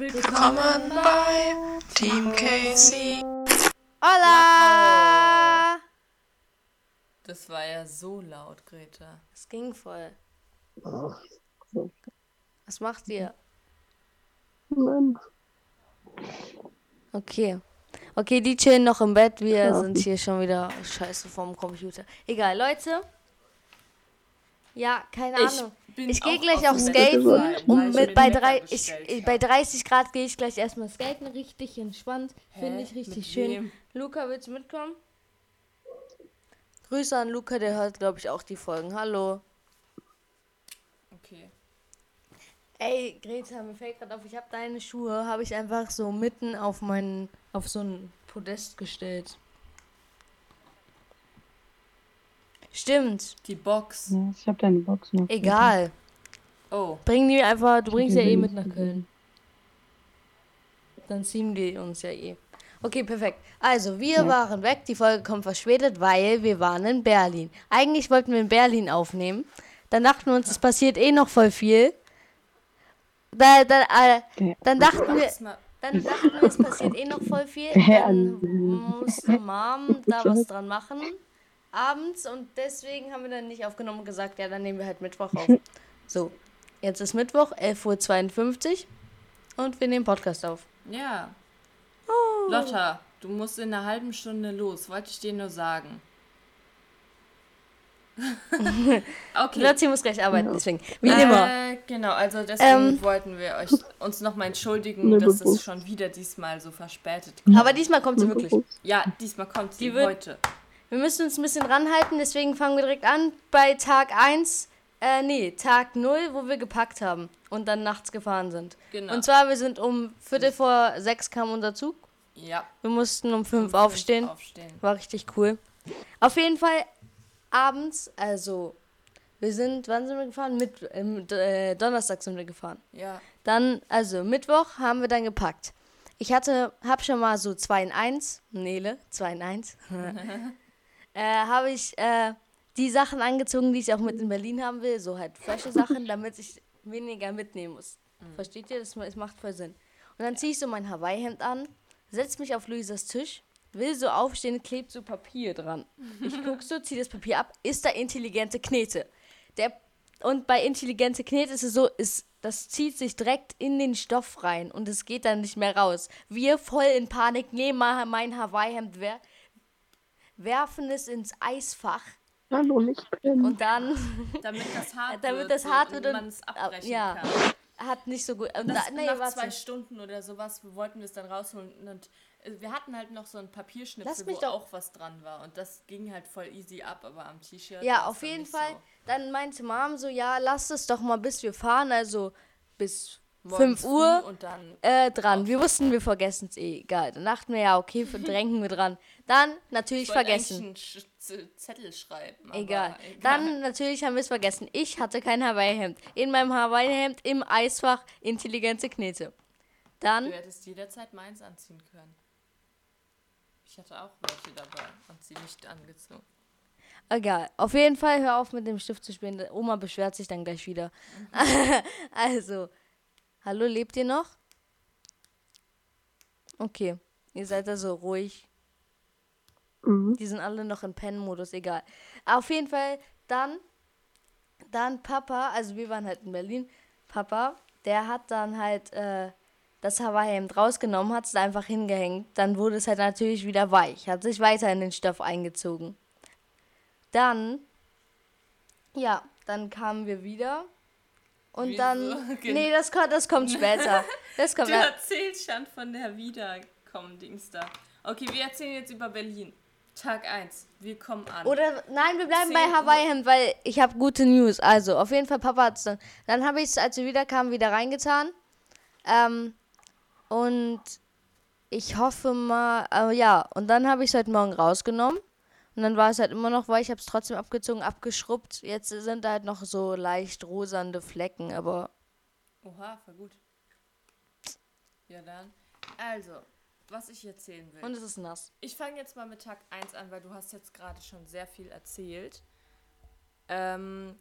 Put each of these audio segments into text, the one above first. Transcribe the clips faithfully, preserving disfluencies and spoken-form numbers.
Willkommen bei Team K C. Hola! Das war ja so laut, Greta. Es ging voll. Was macht ihr? Nein. Okay. Okay, die chillen noch im Bett. Wir ja. sind hier schon wieder scheiße vorm Computer. Egal, Leute. Ja, keine Ahnung. Ich, ich gehe gleich auch skaten. Und mit bei, drei, ich, bei dreißig Grad gehe ich gleich erstmal skaten. Richtig entspannt. Finde ich richtig schön. Wem? Luca, willst du mitkommen? Grüße an Luca, der hört, glaube ich, auch die Folgen. Hallo. Okay. Ey, Greta, mir fällt gerade auf, ich habe deine Schuhe, habe ich einfach so mitten auf meinen, auf so ein Podest gestellt. Stimmt. Die Box. Ja, ich habe deine Box noch. Egal. Oh. Bring die einfach, du bringst ja eh mit nach Köln. Dann ziehen die uns ja eh. Okay, perfekt. Also, wir ja. waren weg, die Folge kommt verspätet, weil wir waren in Berlin. Eigentlich wollten wir in Berlin aufnehmen. Dann dachten wir uns, es passiert eh noch voll viel. Da, da, äh, dann dachten wir... Dann dachten wir, es passiert eh noch voll viel. Dann musste Mom da was dran machen. Abends. Und deswegen haben wir dann nicht aufgenommen und gesagt, ja, dann nehmen wir halt Mittwoch auf. So, jetzt ist Mittwoch, elf Uhr zweiundfünfzig. Und wir nehmen Podcast auf. Ja. Oh. Lotta, du musst in einer halben Stunde los. Wollte ich dir nur sagen. Okay. Lotti muss gleich arbeiten, deswegen. Wie äh, immer. Genau, also deswegen ähm, wollten wir euch uns nochmal entschuldigen, dass es schon wieder diesmal so verspätet kommt. Aber diesmal kommt sie wirklich. Ja, diesmal kommt sie wird, heute. Wir müssen uns ein bisschen ranhalten, deswegen fangen wir direkt an bei Tag eins, äh, nee, Tag null, wo wir gepackt haben und dann nachts gefahren sind. Genau. Und zwar, wir sind um Viertel vor sechs kam unser Zug. Ja. Wir mussten um fünf um aufstehen. aufstehen. War richtig cool. Auf jeden Fall... Abends, also, wir sind, wann sind wir gefahren? Mit, äh, Donnerstag sind wir gefahren. Ja. Dann, also, Mittwoch haben wir dann gepackt. Ich hatte, hab schon mal so zwei in eins, Nele, zwei in eins, äh, habe ich, äh, die Sachen angezogen, die ich auch mit in Berlin haben will, so halt frische Sachen, damit ich weniger mitnehmen muss. Mhm. Versteht ihr? Das, das macht voll Sinn. Und dann ziehe ich so mein Hawaii-Hemd an, setze mich auf Luisas Tisch, will so aufstehen, klebt so Papier dran. Ich guck so, zieh das Papier ab, ist da intelligente Knete. Der, und bei intelligente Knete ist es so, ist, das zieht sich direkt in den Stoff rein und es geht dann nicht mehr raus. Wir voll in Panik nehmen mein Hawaii-Hemd, wer, werfen es ins Eisfach. Hallo, nicht drin. Und dann... damit das hart damit wird, das hart wird und man es abbrechen ja. kann. Hat nicht so gut... Und das da, nee, nach zwei nicht. Stunden oder sowas, wir wollten das dann rausholen und... Wir hatten halt noch so ein Papierschnipsel, wo doch. auch was dran war. Und das ging halt voll easy ab, aber am T-Shirt... Ja, auf jeden Fall. So. Dann meinte Mom so, ja, lass es doch mal, bis wir fahren. Also bis morgens fünf Uhr und dann äh, dran. Wir wussten, wir vergessen es eh. Egal. Dann dachten wir, ja, okay, drängen wir dran. Dann natürlich ich vergessen. Ich wollte einen Zettel schreiben. Egal. egal. Dann natürlich haben wir es vergessen. Ich hatte kein Hawaii-Hemd. In meinem Hawaii-Hemd im Eisfach intelligente Knete. Dann... Du hättest jederzeit meins anziehen können. Ich hatte auch welche dabei und sie nicht angezogen. Egal. Auf jeden Fall hör auf mit dem Stift zu spielen. Oma beschwert sich dann gleich wieder. Mhm. Also, hallo, lebt ihr noch? Okay. Ihr seid da so ruhig. Mhm. Die sind alle noch im Pen-Modus, egal. Auf jeden Fall, dann, dann Papa, also wir waren halt in Berlin, Papa, der hat dann halt, äh, das Hawaii-Hemd rausgenommen, hat es einfach hingehängt. Dann wurde es halt natürlich wieder weich. Hat sich weiter in den Stoff eingezogen. Dann, ja, dann kamen wir wieder. Und Wieso? dann, okay. nee, das, das kommt später. Das kommt, du ja. erzählst schon von der Wiederkommen-Dings da. Okay, wir erzählen jetzt über Berlin. Tag eins, wir kommen an. Oder, nein, wir bleiben bei Hawaii-Hemd, weil ich habe gute News. Also, auf jeden Fall, Papa hat es dann. Dann habe ich es, als wir wiederkamen, wieder reingetan. Ähm, Und ich hoffe mal, äh, ja, und dann habe ich es heute Morgen rausgenommen. Und dann war es halt immer noch weich, ich habe es trotzdem abgezogen, abgeschrubbt. Jetzt sind da halt noch so leicht rosande Flecken, aber... Oha, voll gut. Ja dann. Also, was ich erzählen will... Und es ist nass. Ich fange jetzt mal mit Tag eins an, weil du hast jetzt gerade schon sehr viel erzählt. Ähm,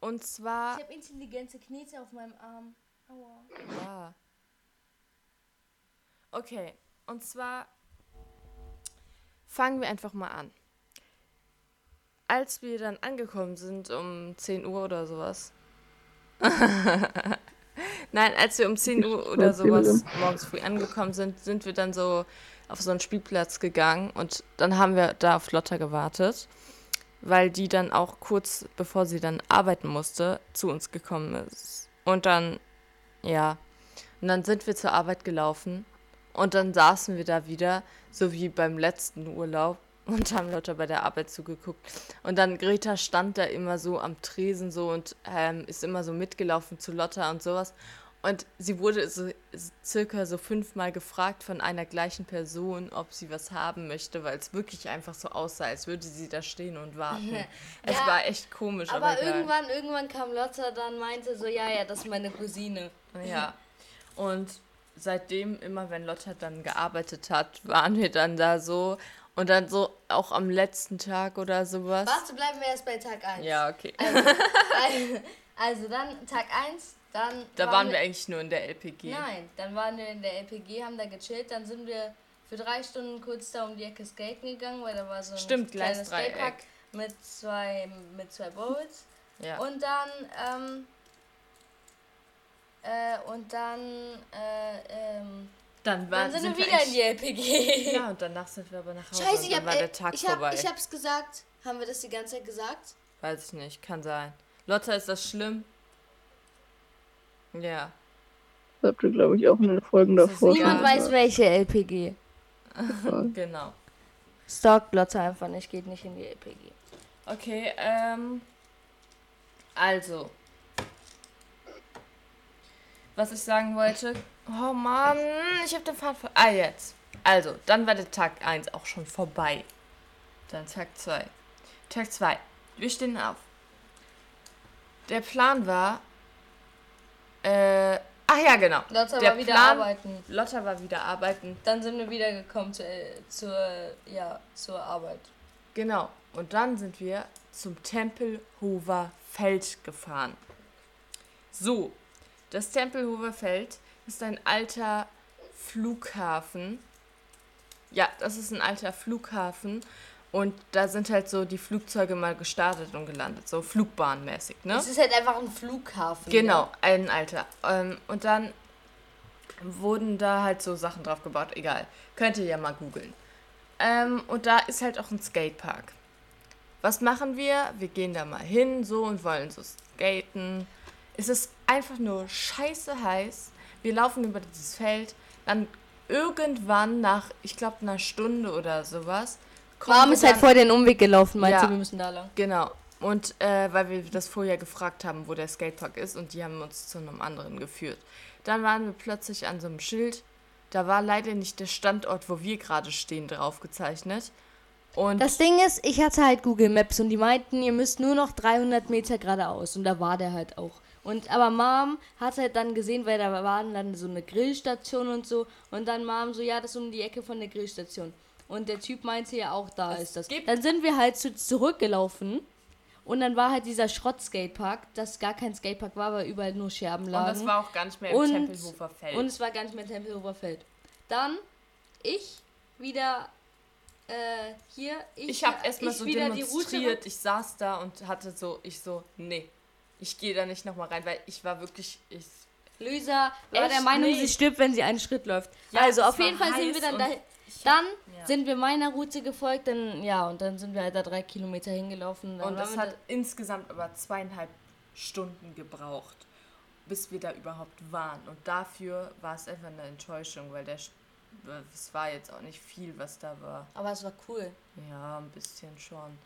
und zwar... Ich habe intelligente Knete auf meinem Arm. Aua. Ja. Okay, und zwar fangen wir einfach mal an. Als wir dann angekommen sind um zehn Uhr oder sowas. Nein, als wir um zehn Uhr oder sowas morgens früh angekommen sind, sind wir dann so auf so einen Spielplatz gegangen und dann haben wir da auf Lotta gewartet, weil die dann auch kurz bevor sie dann arbeiten musste, zu uns gekommen ist. Und dann, ja, und dann sind wir zur Arbeit gelaufen und dann saßen wir da wieder, so wie beim letzten Urlaub. Und haben Leute bei der Arbeit zugeguckt. Und dann Greta stand da immer so am Tresen so und ähm, ist immer so mitgelaufen zu Lotta und sowas. Und sie wurde so, circa so fünfmal gefragt von einer gleichen Person, ob sie was haben möchte, weil es wirklich einfach so aussah, als würde sie da stehen und warten. Ja, es war echt komisch. Aber, aber irgendwann, irgendwann kam Lotta dann meinte so, ja, ja, das ist meine Cousine. Ja, und seitdem immer, wenn Lotta dann gearbeitet hat, waren wir dann da so. Und dann so auch am letzten Tag oder sowas. Warte, bleiben wir erst bei Tag eins. Ja, okay. Also, also, also dann Tag eins, dann... Da waren, waren wir eigentlich nur in der L P G. Nein, dann waren wir in der L P G, haben da gechillt. Dann sind wir für drei Stunden kurz da um die Ecke skaten gegangen, weil da war so ein Stimmt, kleines Skatepark mit zwei, mit zwei Bowls. Ja. Und dann... Ähm, äh, und dann... Äh, ähm, Dann, war, dann sind, sind wir wieder in die L P G. Ja, und danach sind wir aber nach Hause. Scheiße, und dann hab, war der Tag ich hab, vorbei. Ich hab's gesagt. Haben wir das die ganze Zeit gesagt? Weiß ich nicht, kann sein. Lotta, ist das schlimm? Ja. Das habt ihr, glaube ich, auch in den Folgen davor. Niemand weiß, welche L P G. Genau. Stalkt Lotta einfach nicht, geht nicht in die L P G. Okay, ähm... Also... Was ich sagen wollte... Oh Mann, ich hab den Faden ver... Ah, jetzt. Also, dann war der Tag eins auch schon vorbei. Dann Tag zwei. Tag zwei. Wir stehen auf. Der Plan war... Äh... Ach ja, genau. Lotta der war wieder Plan, arbeiten. Lotta war wieder arbeiten. Dann sind wir wieder gekommen zu, äh, zur, ja, zur Arbeit. Genau. Und dann sind wir zum Tempelhofer Feld gefahren. So. Das Tempelhofer Feld ist ein alter Flughafen. Ja, das ist ein alter Flughafen. Und da sind halt so die Flugzeuge mal gestartet und gelandet. So flugbahnmäßig, ne? Es ist halt einfach ein Flughafen. Genau, ja. Ein alter. Und dann wurden da halt so Sachen drauf gebaut. Egal, könnt ihr ja mal googeln. Und da ist halt auch ein Skatepark. Was machen wir? Wir gehen da mal hin so und wollen so skaten. Es ist einfach nur scheiße heiß. Wir laufen über dieses Feld. Dann irgendwann nach, ich glaube, einer Stunde oder sowas. Mom ist halt vorher den Umweg gelaufen, meinte, ja, wir müssen da lang. Genau. Und äh, weil wir das vorher gefragt haben, wo der Skatepark ist. Und die haben uns zu einem anderen geführt. Dann waren wir plötzlich an so einem Schild. Da war leider nicht der Standort, wo wir gerade stehen, drauf gezeichnet. Und das Ding ist, ich hatte halt Google Maps und die meinten, ihr müsst nur noch dreihundert Meter geradeaus. Und da war der halt auch. Und aber Mom hat halt dann gesehen, weil da waren dann so eine Grillstation und so. Und dann Mom so, ja, das ist um die Ecke von der Grillstation. Und der Typ meinte ja auch, da ist das. Dann sind wir halt zu, zurückgelaufen. Und dann war halt dieser Schrott-Skatepark, das gar kein Skatepark war, weil überall nur Scherben lagen. Und das war auch gar nicht mehr im Tempelhofer Feld. Und es war gar nicht mehr im Tempelhofer Feld. Dann ich wieder... Äh, hier, ich, ich habe erstmal so demonstriert, ich saß da und hatte so, ich so, nee, ich gehe da nicht nochmal rein, weil ich war wirklich, ich... Luisa war der Meinung, nicht. Sie stirbt, wenn sie einen Schritt läuft. Ja, also auf jeden Fall sind wir dann da, dann ja. sind wir meiner Route gefolgt, dann, ja, und dann sind wir halt da drei Kilometer hingelaufen. Dann und das hat da insgesamt aber zweieinhalb Stunden gebraucht, bis wir da überhaupt waren. Und dafür war es einfach eine Enttäuschung, weil der... Es war jetzt auch nicht viel, was da war. Aber es war cool. Ja, ein bisschen schon.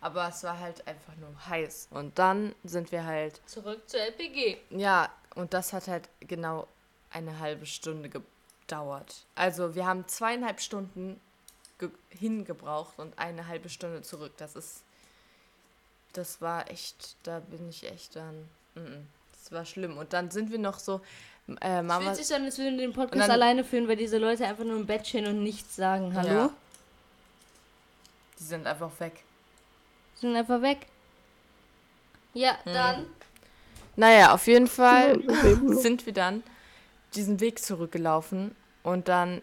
Aber es war halt einfach nur heiß. Und dann sind wir halt... Zurück zur L P G. Ja, und das hat halt genau eine halbe Stunde gedauert. Also wir haben zweieinhalb Stunden ge- hingebraucht und eine halbe Stunde zurück. Das ist... Das war echt... Da bin ich echt dann... Mm-mm. Das war schlimm. Und dann sind wir noch so... Äh, Mama, es fühlt sich dann, als würden wir den Podcast dann alleine führen, weil diese Leute einfach nur im Bett stehen und nichts sagen. Hallo? Ja. Die sind einfach weg. Die sind einfach weg. Ja, hm. dann. Naja, auf jeden Fall sind wir dann diesen Weg zurückgelaufen und dann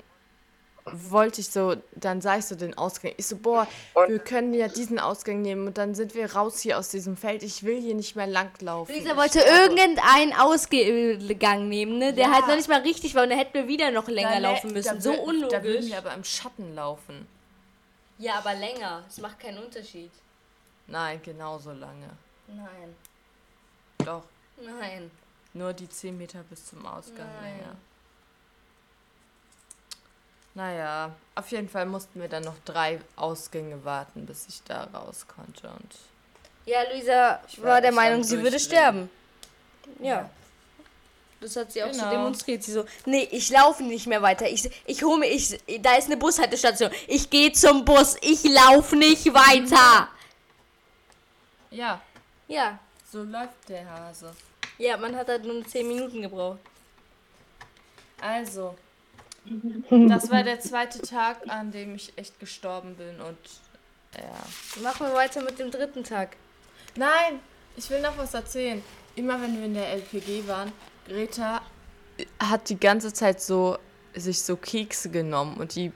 wollte ich so, dann sah ich so den Ausgang. Ich so, boah, und wir können ja diesen Ausgang nehmen und dann sind wir raus hier aus diesem Feld. Ich will hier nicht mehr langlaufen. Luisa wollte irgendeinen Ausgang nehmen, ne? Der ja. halt noch nicht mal richtig war und da hätten wir wieder noch länger da laufen lä- müssen. So will, unlogisch. Da würden wir aber im Schatten laufen. Ja, aber länger. Es macht keinen Unterschied. Nein, genauso lange. Nein. Doch. Nein. Nur die zehn Meter bis zum Ausgang Nein. länger. Naja, auf jeden Fall mussten wir dann noch drei Ausgänge warten, bis ich da raus konnte. Und ja, Luisa war der Meinung, sie würde sterben. Ja. ja. Das hat sie auch genau. so demonstriert. Sie so, nee, ich laufe nicht mehr weiter. Ich, ich hole mir, ich, da ist eine Bushaltestation. Ich gehe zum Bus. Ich laufe nicht weiter. Ja. Ja. So läuft der Hase. Ja, man hat halt nur zehn Minuten gebraucht. Also, das war der zweite Tag, an dem ich echt gestorben bin und ja. Machen wir weiter mit dem dritten Tag. Nein, ich will noch was erzählen. Immer wenn wir in der L P G waren, Greta hat die ganze Zeit so sich so Kekse genommen und die,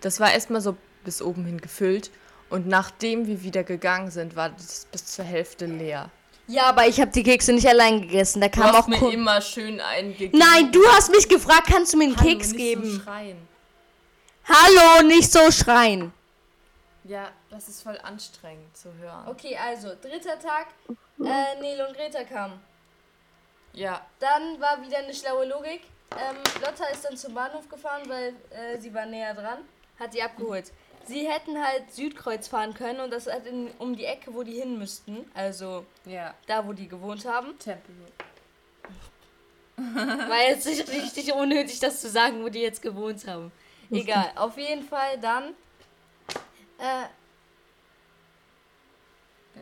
das war erstmal so bis oben hin gefüllt und nachdem wir wieder gegangen sind, war das bis zur Hälfte leer. Ja, aber ich habe die Kekse nicht allein gegessen. Da kam du hast auch mir Ko- immer schön einen gegeben. Nein, du hast mich gefragt, kannst du mir einen Hallo, Keks nicht geben? Hallo, nicht so schreien. Hallo, nicht so schreien. Ja, das ist voll anstrengend zu hören. Okay, also, dritter Tag, äh, Nele und Greta kamen. Ja. Dann war wieder eine schlaue Logik. Ähm, Lotta ist dann zum Bahnhof gefahren, weil äh, sie war näher dran. Hat sie abgeholt. Sie hätten halt Südkreuz fahren können und das halt in, um die Ecke, wo die hin müssten. Also ja. da, wo die gewohnt haben. Tempelhofer. War jetzt nicht richtig unnötig, das zu sagen, wo die jetzt gewohnt haben. Egal, auf jeden Fall dann. Äh,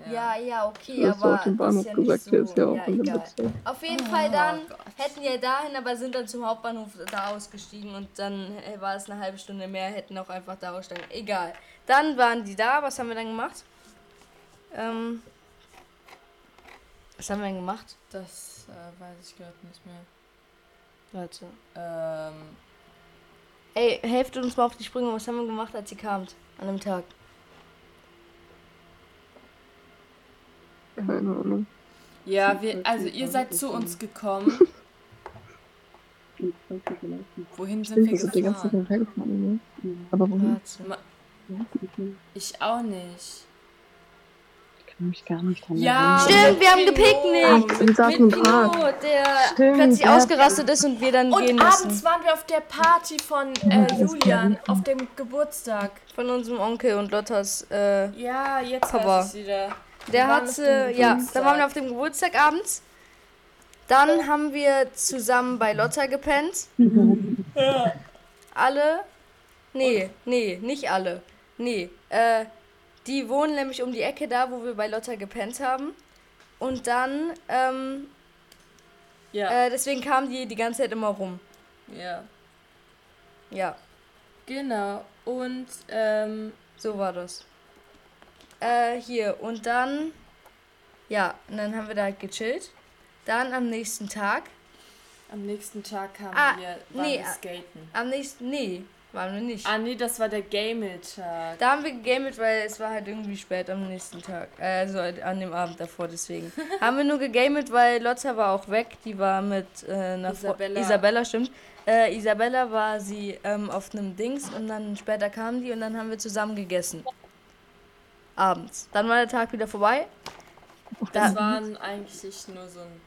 ja. ja, ja, okay, das aber das ist ja nicht so. Ist ja ja, egal. Auf jeden oh, Fall dann Gott. hätten ja dahin, aber sind dann zum Hauptbahnhof da ausgestiegen und dann war es eine halbe Stunde mehr, hätten auch einfach da aussteigen. Egal. Dann waren die da, was haben wir dann gemacht? Ähm, was haben wir denn gemacht? Das äh, weiß ich gerade nicht mehr. Warte. Ähm. Ey, helft uns mal auf die Sprünge, was haben wir gemacht, als sie kamt an dem Tag? Keine Ahnung. Ja, wir, also ihr seid zu uns gekommen. Wohin sind wir gefahren? Aber wohin? Ich auch nicht. Ich kann mich gar nicht daran erinnern. Stimmt, wir haben gepicknickt. Ach, mit Pino, der Stimmt, plötzlich ja. ausgerastet ist und wir dann und gehen müssen. Und abends waren wir auf der Party von äh, Julian, auf dem Geburtstag. Von unserem Onkel und Lottas äh, ja, jetzt Papa. Weiß ich wieder. Der hatte, ja, da waren wir auf dem Geburtstag abends. Dann haben wir zusammen bei Lotta gepennt. Ja. Alle? Nee, und? nee, nicht alle. Nee, äh, die wohnen nämlich um die Ecke da, wo wir bei Lotta gepennt haben. Und dann, ähm, ja. Äh, deswegen kamen die die ganze Zeit immer rum. Ja. Ja. Genau, und, ähm, so war das. Äh, hier, und dann, ja, und dann haben wir da halt gechillt. Dann am nächsten Tag. Am nächsten Tag kamen ah, wir, waren nee, wir skaten. Am nächsten, nee, waren wir nicht. Ah, nee, das war der Gamel-Tag. Da haben wir gegamelt, weil es war halt irgendwie spät am nächsten Tag. Also an dem Abend davor, deswegen. Haben wir nur gegamelt, weil Lotta war auch weg. Die war mit äh, einer Isabella. Fro- Isabella, stimmt. Äh, Isabella war sie ähm, auf einem Dings und dann später kamen die und dann haben wir zusammen gegessen. Abends. Dann war der Tag wieder vorbei. Das da. waren eigentlich nur so ein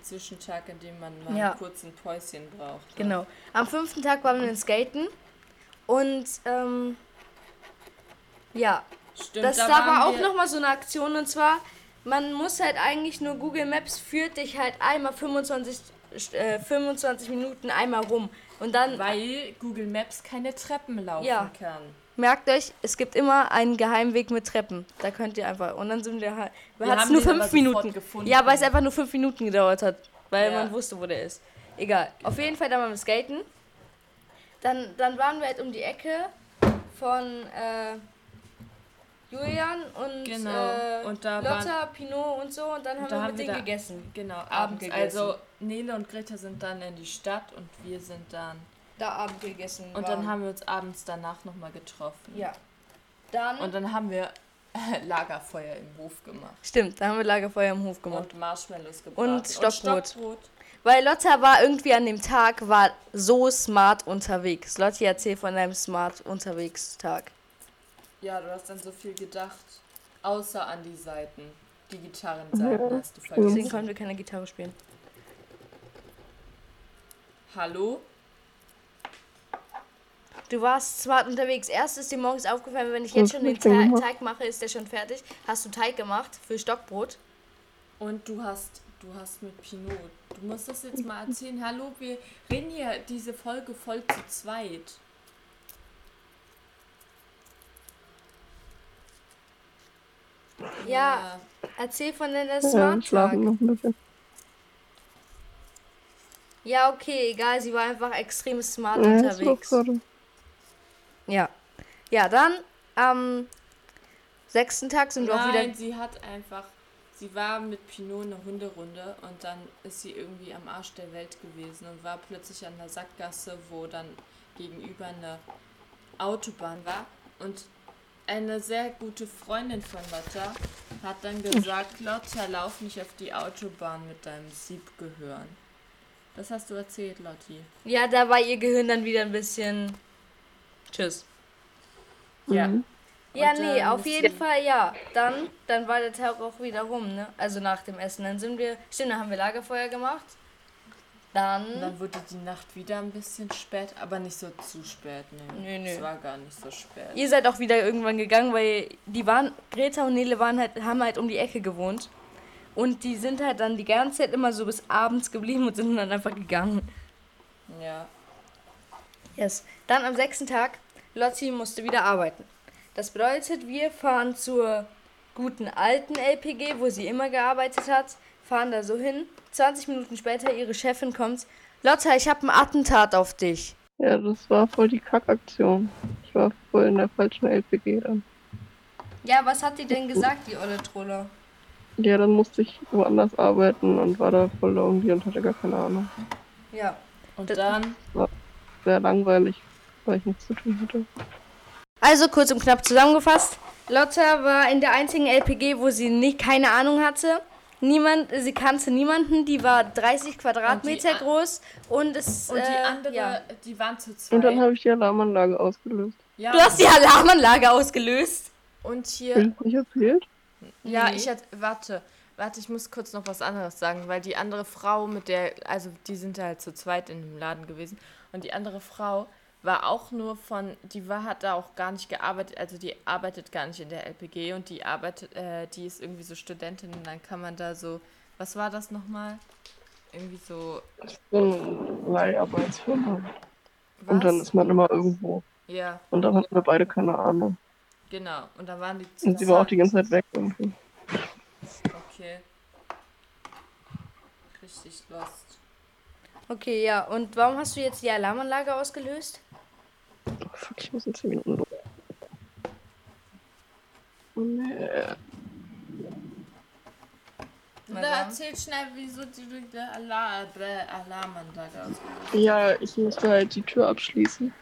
Zwischentag, in dem man mal ja. kurz ein Päuschen braucht. Genau. Am fünften Tag waren wir in Skaten und ähm, ja, Stimmt, das da, da war auch nochmal so eine Aktion und zwar, man muss halt eigentlich nur Google Maps führt dich halt einmal fünfundzwanzig, äh, fünfundzwanzig Minuten einmal rum und dann... Weil Google Maps keine Treppen laufen ja. kann. Merkt euch, es gibt immer einen Geheimweg mit Treppen. Da könnt ihr einfach. Und dann sind wir halt. Wir, wir hatten nur fünf Minuten gefunden. Ja, weil es einfach nur fünf Minuten gedauert hat. Weil ja. man wusste, wo der ist. Egal. Genau. Auf jeden Fall dann mal mit Skaten. Dann, dann waren wir halt um die Ecke von äh, Julian und, genau. äh, und da Lotta, Pino und so. Und dann haben und wir haben mit wir denen gegessen. Genau, Abend gegessen. Also Nele und Greta sind dann in die Stadt und wir sind dann da Abend gegessen und waren. Dann haben wir uns abends danach nochmal getroffen. Ja. Dann und dann haben wir Lagerfeuer im Hof gemacht. Stimmt, da haben wir Lagerfeuer im Hof gemacht. Und Marshmallows gebraten. Und Stockbrot. Und Stockbrot. Weil Lotta war irgendwie an dem Tag war so smart unterwegs. Lotti, erzähl von deinem smart unterwegs Tag. Ja, du hast dann so viel gedacht. Außer an die Seiten. Die Gitarrenseiten hast du vergessen. Deswegen konnten wir keine Gitarre spielen. Hallo? Du warst smart unterwegs. Erst ist dir morgens aufgefallen, wenn ich jetzt schon den Te- Teig mache, ist der schon fertig. Hast du Teig gemacht für Stockbrot? Und du hast du hast mit Pino. Du musst das jetzt mal erzählen. Hallo, wir reden hier diese Folge voll zu zweit. Ja, erzähl von deiner Smart-Tag. Ja, okay, egal, sie war einfach extrem smart ja, unterwegs. Ja, ja, dann am sechsten Tag sind wir auch wieder... Nein, sie hat einfach... Sie war mit Pino eine Hunderunde und dann ist sie irgendwie am Arsch der Welt gewesen und war plötzlich an der Sackgasse, wo dann gegenüber eine Autobahn war. Und eine sehr gute Freundin von Lotta hat dann gesagt, Lotta, lauf nicht auf die Autobahn mit deinem Siebgehirn. Das hast du erzählt, Lotti. Ja, da war ihr Gehirn dann wieder ein bisschen... Tschüss. Ja. Mhm. Ja, und, nee, ähm, auf jeden Fall, ja. Dann, dann war der Tag auch wieder rum, ne? Also nach dem Essen. Dann sind wir, stimmt, dann haben wir Lagerfeuer gemacht. Dann... Und dann wurde die Nacht wieder ein bisschen spät, aber nicht so zu spät, ne? Nee, nee. Es war gar nicht so spät. Ihr seid auch wieder irgendwann gegangen, weil die waren, Greta und Nele waren halt, haben halt um die Ecke gewohnt. Und die sind halt dann die ganze Zeit immer so bis abends geblieben und sind dann einfach gegangen. Ja. Yes. Dann am sechsten Tag, Lotti musste wieder arbeiten. Das bedeutet, wir fahren zur guten alten L P G, wo sie immer gearbeitet hat, fahren da so hin. zwanzig Minuten später, ihre Chefin kommt. Lotta, ich habe ein Attentat auf dich. Ja, das war voll die Kackaktion. Ich war voll in der falschen L P G dann. Ja, was hat die denn gesagt, die olle Troller? Ja, dann musste ich woanders arbeiten und war da voll irgendwie und hatte gar keine Ahnung. Ja, und dann? War sehr langweilig, weil ich nichts zu tun hatte. Also kurz und knapp zusammengefasst, Lotta war in der einzigen L P G, wo sie nicht, keine Ahnung hatte. Niemand, sie kannte niemanden, die war dreißig Quadratmeter und die, groß und es... Und äh, die andere, ja. Die waren zu zweit. Und dann habe ich die Alarmanlage ausgelöst. Ja. Du hast die Alarmanlage ausgelöst? Und hier... Hast du nicht erzählt? Ja, nee. ich hatte... Warte, warte, ich muss kurz noch was anderes sagen, weil die andere Frau mit der... Also die sind halt zu zweit in dem Laden gewesen und die andere Frau... war auch nur von, die war, hat da auch gar nicht gearbeitet, also die arbeitet gar nicht in der L P G und die arbeitet, äh, die ist irgendwie so Studentin und dann kann man da so, was war das nochmal? Irgendwie so... Leiharbeitsfirma. Und dann ist man immer irgendwo. Ja. Und dann hatten wir beide keine Ahnung. Genau, und dann waren die... Und sie war auch die ganze Zeit weg irgendwie. Okay. Richtig lost. Okay, ja. Und warum hast du jetzt die Alarmanlage ausgelöst? Oh, fuck, ich muss in zehn Minuten los. Oh, nee. Na, erzähl schnell, wieso du die Alarm- Alarmanlage ausgelöst hast. Ja, ich musste halt die Tür abschließen.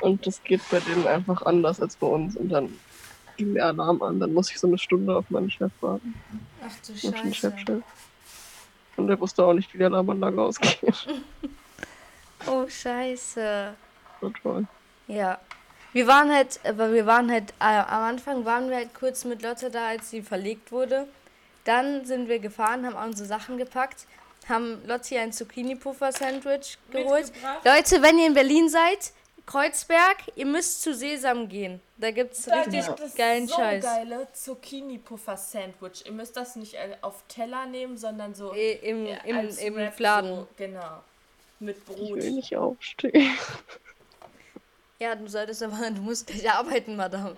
Und das geht bei denen einfach anders als bei uns. Und dann ging der Alarm an. Dann muss ich so eine Stunde auf meinen Chef warten. Ach du Scheiße. Auf den Chefchef. Und der wusste auch nicht, wie der Alarmanlage ausgeht. Oh, scheiße. So toll. Ja. Wir waren halt, aber wir waren halt, äh, am Anfang waren wir halt kurz mit Lotta da, als sie verlegt wurde. Dann sind wir gefahren, haben unsere Sachen gepackt, haben Lotti ein Zucchini-Puffer-Sandwich geholt. Leute, wenn ihr in Berlin seid, Kreuzberg, ihr müsst zu Sesam gehen. Da gibt's da richtig gibt's geilen so Scheiß. Geile Zucchini-Puffer-Sandwich. Ihr müsst das nicht auf Teller nehmen, sondern so e- im, ja, im, im Fladen. So, genau. Mit Brot. Ich will nicht aufstehen. Ja, du solltest aber, du musst gleich arbeiten, Madame.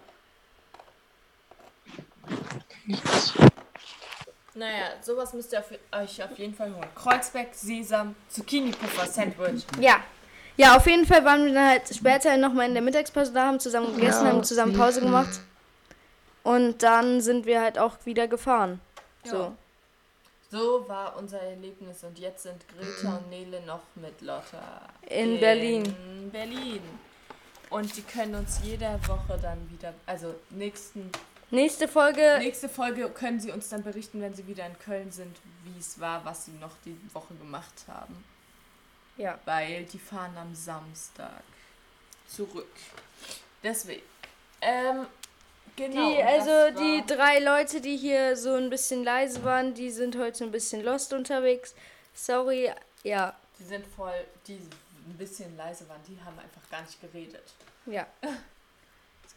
Naja, sowas müsst ihr auf, euch auf jeden Fall holen. Kreuzberg, Sesam, Zucchini-Puffer-Sandwich. Ja. Ja, auf jeden Fall waren wir dann halt später nochmal in der Mittagspause da, haben zusammen gegessen, ja, haben zusammen Pause gemacht und dann sind wir halt auch wieder gefahren. Ja. So. So war unser Erlebnis und jetzt sind Greta und Nele noch mit Lotta. In, in Berlin. In Berlin. Und die können uns jede Woche dann wieder, also nächsten... Nächste Folge... Nächste Folge können sie uns dann berichten, wenn sie wieder in Köln sind, wie es war, was sie noch die Woche gemacht haben. Ja. Weil die fahren am Samstag zurück. Deswegen. Ähm, genau. Die, also die drei Leute, die hier so ein bisschen leise waren, die sind heute ein bisschen lost unterwegs. Sorry, ja. Die sind voll, die ein bisschen leise waren, die haben einfach gar nicht geredet. Ja.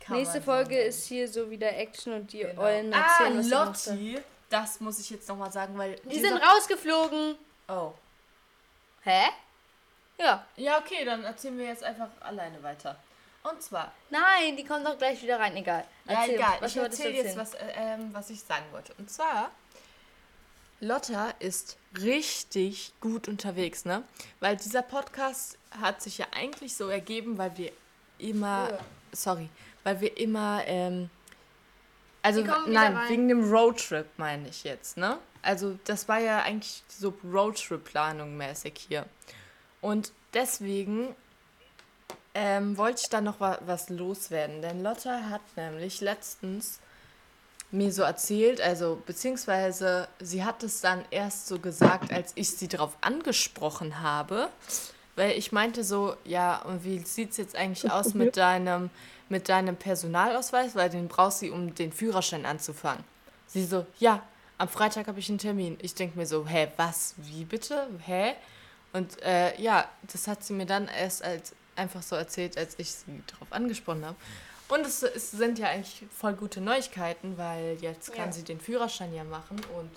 Nächste Folge sagen. Ist hier so wieder Action und die genau. Eulen erzählen, ah, was Lotti, das muss ich jetzt nochmal sagen, weil... Die sind rausgeflogen. Oh. Hä? Ja. Ja, okay, dann erzählen wir jetzt einfach alleine weiter. Und zwar... Nein, die kommen doch gleich wieder rein, egal. Erzähl, ja, egal, was ich erzähle jetzt, was, ähm, was ich sagen wollte. Und zwar, Lotta ist richtig gut unterwegs, ne? Weil dieser Podcast hat sich ja eigentlich so ergeben, weil wir immer... Ja. Sorry, weil wir immer, ähm, also nein, rein. Wegen dem Roadtrip meine ich jetzt, ne? Also das war ja eigentlich so Roadtrip-Planung mäßig hier. Und deswegen ähm, wollte ich da noch wa- was loswerden, denn Lotta hat nämlich letztens mir so erzählt, also beziehungsweise sie hat es dann erst so gesagt, als ich sie darauf angesprochen habe, weil ich meinte so, ja, und wie sieht es jetzt eigentlich aus mit deinem, mit deinem Personalausweis? Weil den brauchst du, um den Führerschein anzufangen. Sie so, ja, am Freitag habe ich einen Termin. Ich denke mir so, hä, was, wie bitte, hä? Und äh, ja, das hat sie mir dann erst als einfach so erzählt, als ich sie darauf angesprochen habe. Und es, es sind ja eigentlich voll gute Neuigkeiten, weil jetzt kann ja. sie den Führerschein ja machen und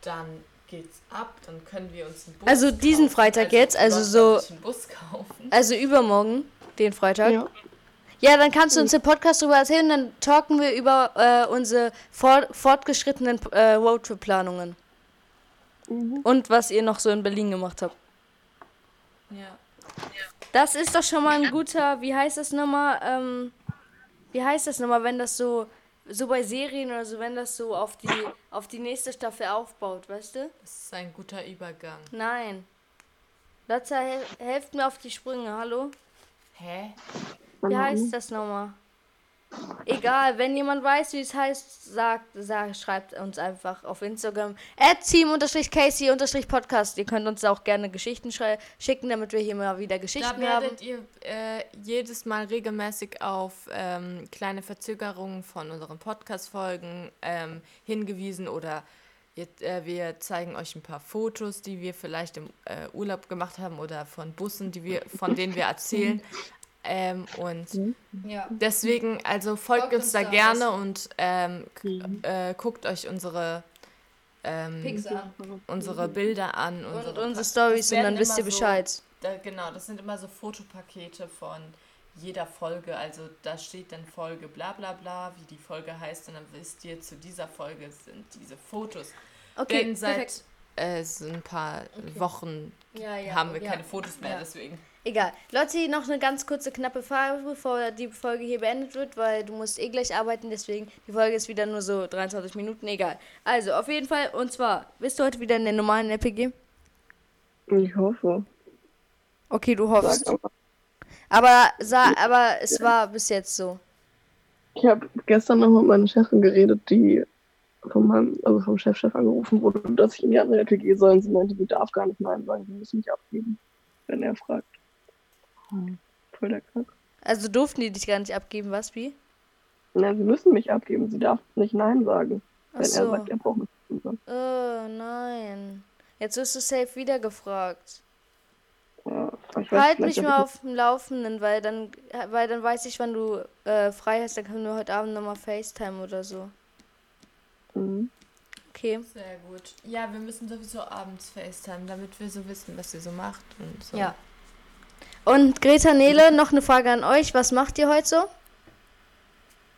dann... geht's ab, dann können wir uns einen Bus Also diesen kaufen. Freitag also jetzt, also so einen Bus kaufen. Also übermorgen, den Freitag. Ja, ja dann kannst du uns den Podcast drüber erzählen, dann talken wir über äh, unsere fort, fortgeschrittenen äh, Roadtrip-Planungen. Mhm. Und was ihr noch so in Berlin gemacht habt. Ja. ja. Das ist doch schon mal ein guter, wie heißt das nochmal, ähm, wie heißt das nochmal, wenn das so... So bei Serien oder so, wenn das so auf die auf die nächste Staffel aufbaut, weißt du? Das ist ein guter Übergang. Nein. Laza, helft helf mir auf die Sprünge, hallo? Hä? Wie heißt das nochmal? Egal, wenn jemand weiß, wie es heißt, sagt, sagt schreibt uns einfach auf Instagram at team K C Podcast. Ihr könnt uns auch gerne Geschichten schrei- schicken, damit wir hier mal wieder Geschichten da haben. Da werdet ihr äh, jedes Mal regelmäßig auf ähm, kleine Verzögerungen von unseren Podcast-Folgen ähm, hingewiesen oder ihr, äh, wir zeigen euch ein paar Fotos, die wir vielleicht im äh, Urlaub gemacht haben oder von Bussen, die wir, von denen wir erzählen. Ähm, und ja. deswegen, also folgt, folgt uns, uns da, da gerne aus. und ähm, mhm. k- äh, guckt euch unsere ähm, unsere Bilder an. Unsere und unsere Storys und dann wisst ihr Bescheid. So, da, genau, das sind immer so Fotopakete von jeder Folge. Also da steht dann Folge bla bla bla, wie die Folge heißt. Und dann wisst ihr, zu dieser Folge sind diese Fotos. Okay, Denn seit perfekt. Äh, so ein paar okay. Wochen ja, ja, haben wir ja. keine Fotos mehr, ja. deswegen... Egal. Lotti, noch eine ganz kurze, knappe Frage, bevor die Folge hier beendet wird, weil du musst eh gleich arbeiten, deswegen die Folge ist wieder nur so dreiundzwanzig Minuten, egal. Also, auf jeden Fall, und zwar, bist du heute wieder in der normalen L P G? Ich hoffe. Okay, du hoffst. Aber, sa- aber es war bis jetzt so. Ich habe gestern noch mit meiner Chefin geredet, die von meinem, also vom Chefchef angerufen wurde, dass ich in die andere L P G soll, und sie meinte, die darf gar nicht nein sagen, die müssen mich abgeben, wenn er fragt. Voll der Kack. Also durften die dich gar nicht abgeben, was, wie? Na, sie müssen mich abgeben, sie darf nicht nein sagen. Ach wenn so. Er sagt, er braucht mich zu sagen. Oh, nein. Jetzt wirst du safe wieder gefragt. Ja, ich weiß, halt mich mal auf dem Laufenden, weil dann, weil dann weiß ich, wann du äh, frei hast, dann können wir heute Abend nochmal FaceTime oder so. Mhm. Okay. Sehr gut. Ja, wir müssen sowieso abends FaceTime, damit wir so wissen, was ihr so macht und so. Ja. Und Greta, Nele, noch eine Frage an euch. Was macht ihr heute so?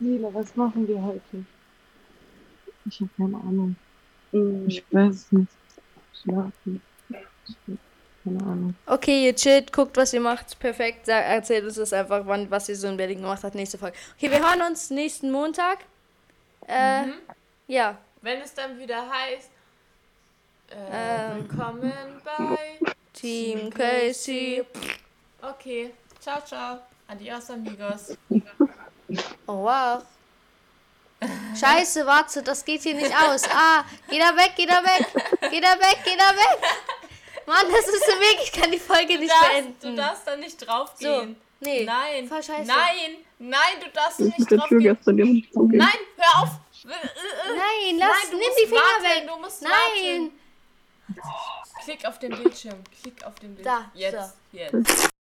Nele, was machen wir heute? Ich habe keine Ahnung. Ich weiß nicht. Schlafen. Keine Ahnung. Okay, ihr chillt, guckt, was ihr macht. Perfekt. Erzählt uns das einfach, wann, was ihr so in Berlin gemacht habt. Nächste Folge. Okay, wir hören uns nächsten Montag. Äh, mhm. Ja. Wenn es dann wieder heißt, Äh, willkommen ähm. bei Team K C. Okay, ciao, ciao. Adios, amigos. Oh, wow. Scheiße, warte, das geht hier nicht aus. Ah, geh da weg, geh da weg. Geh da weg, geh da weg. Mann, das ist der Weg, ich kann die Folge nicht darfst, beenden. Du darfst da nicht draufgehen. So, nee, nein, voll scheiße. Nein, nein, du darfst nicht draufgehen. Nein, hör auf. Nein, lass, nein, nimm die Finger warten, weg. Du musst nein. Warten. Klick auf den Bildschirm, klick auf den Bildschirm. Da, jetzt, so. Jetzt.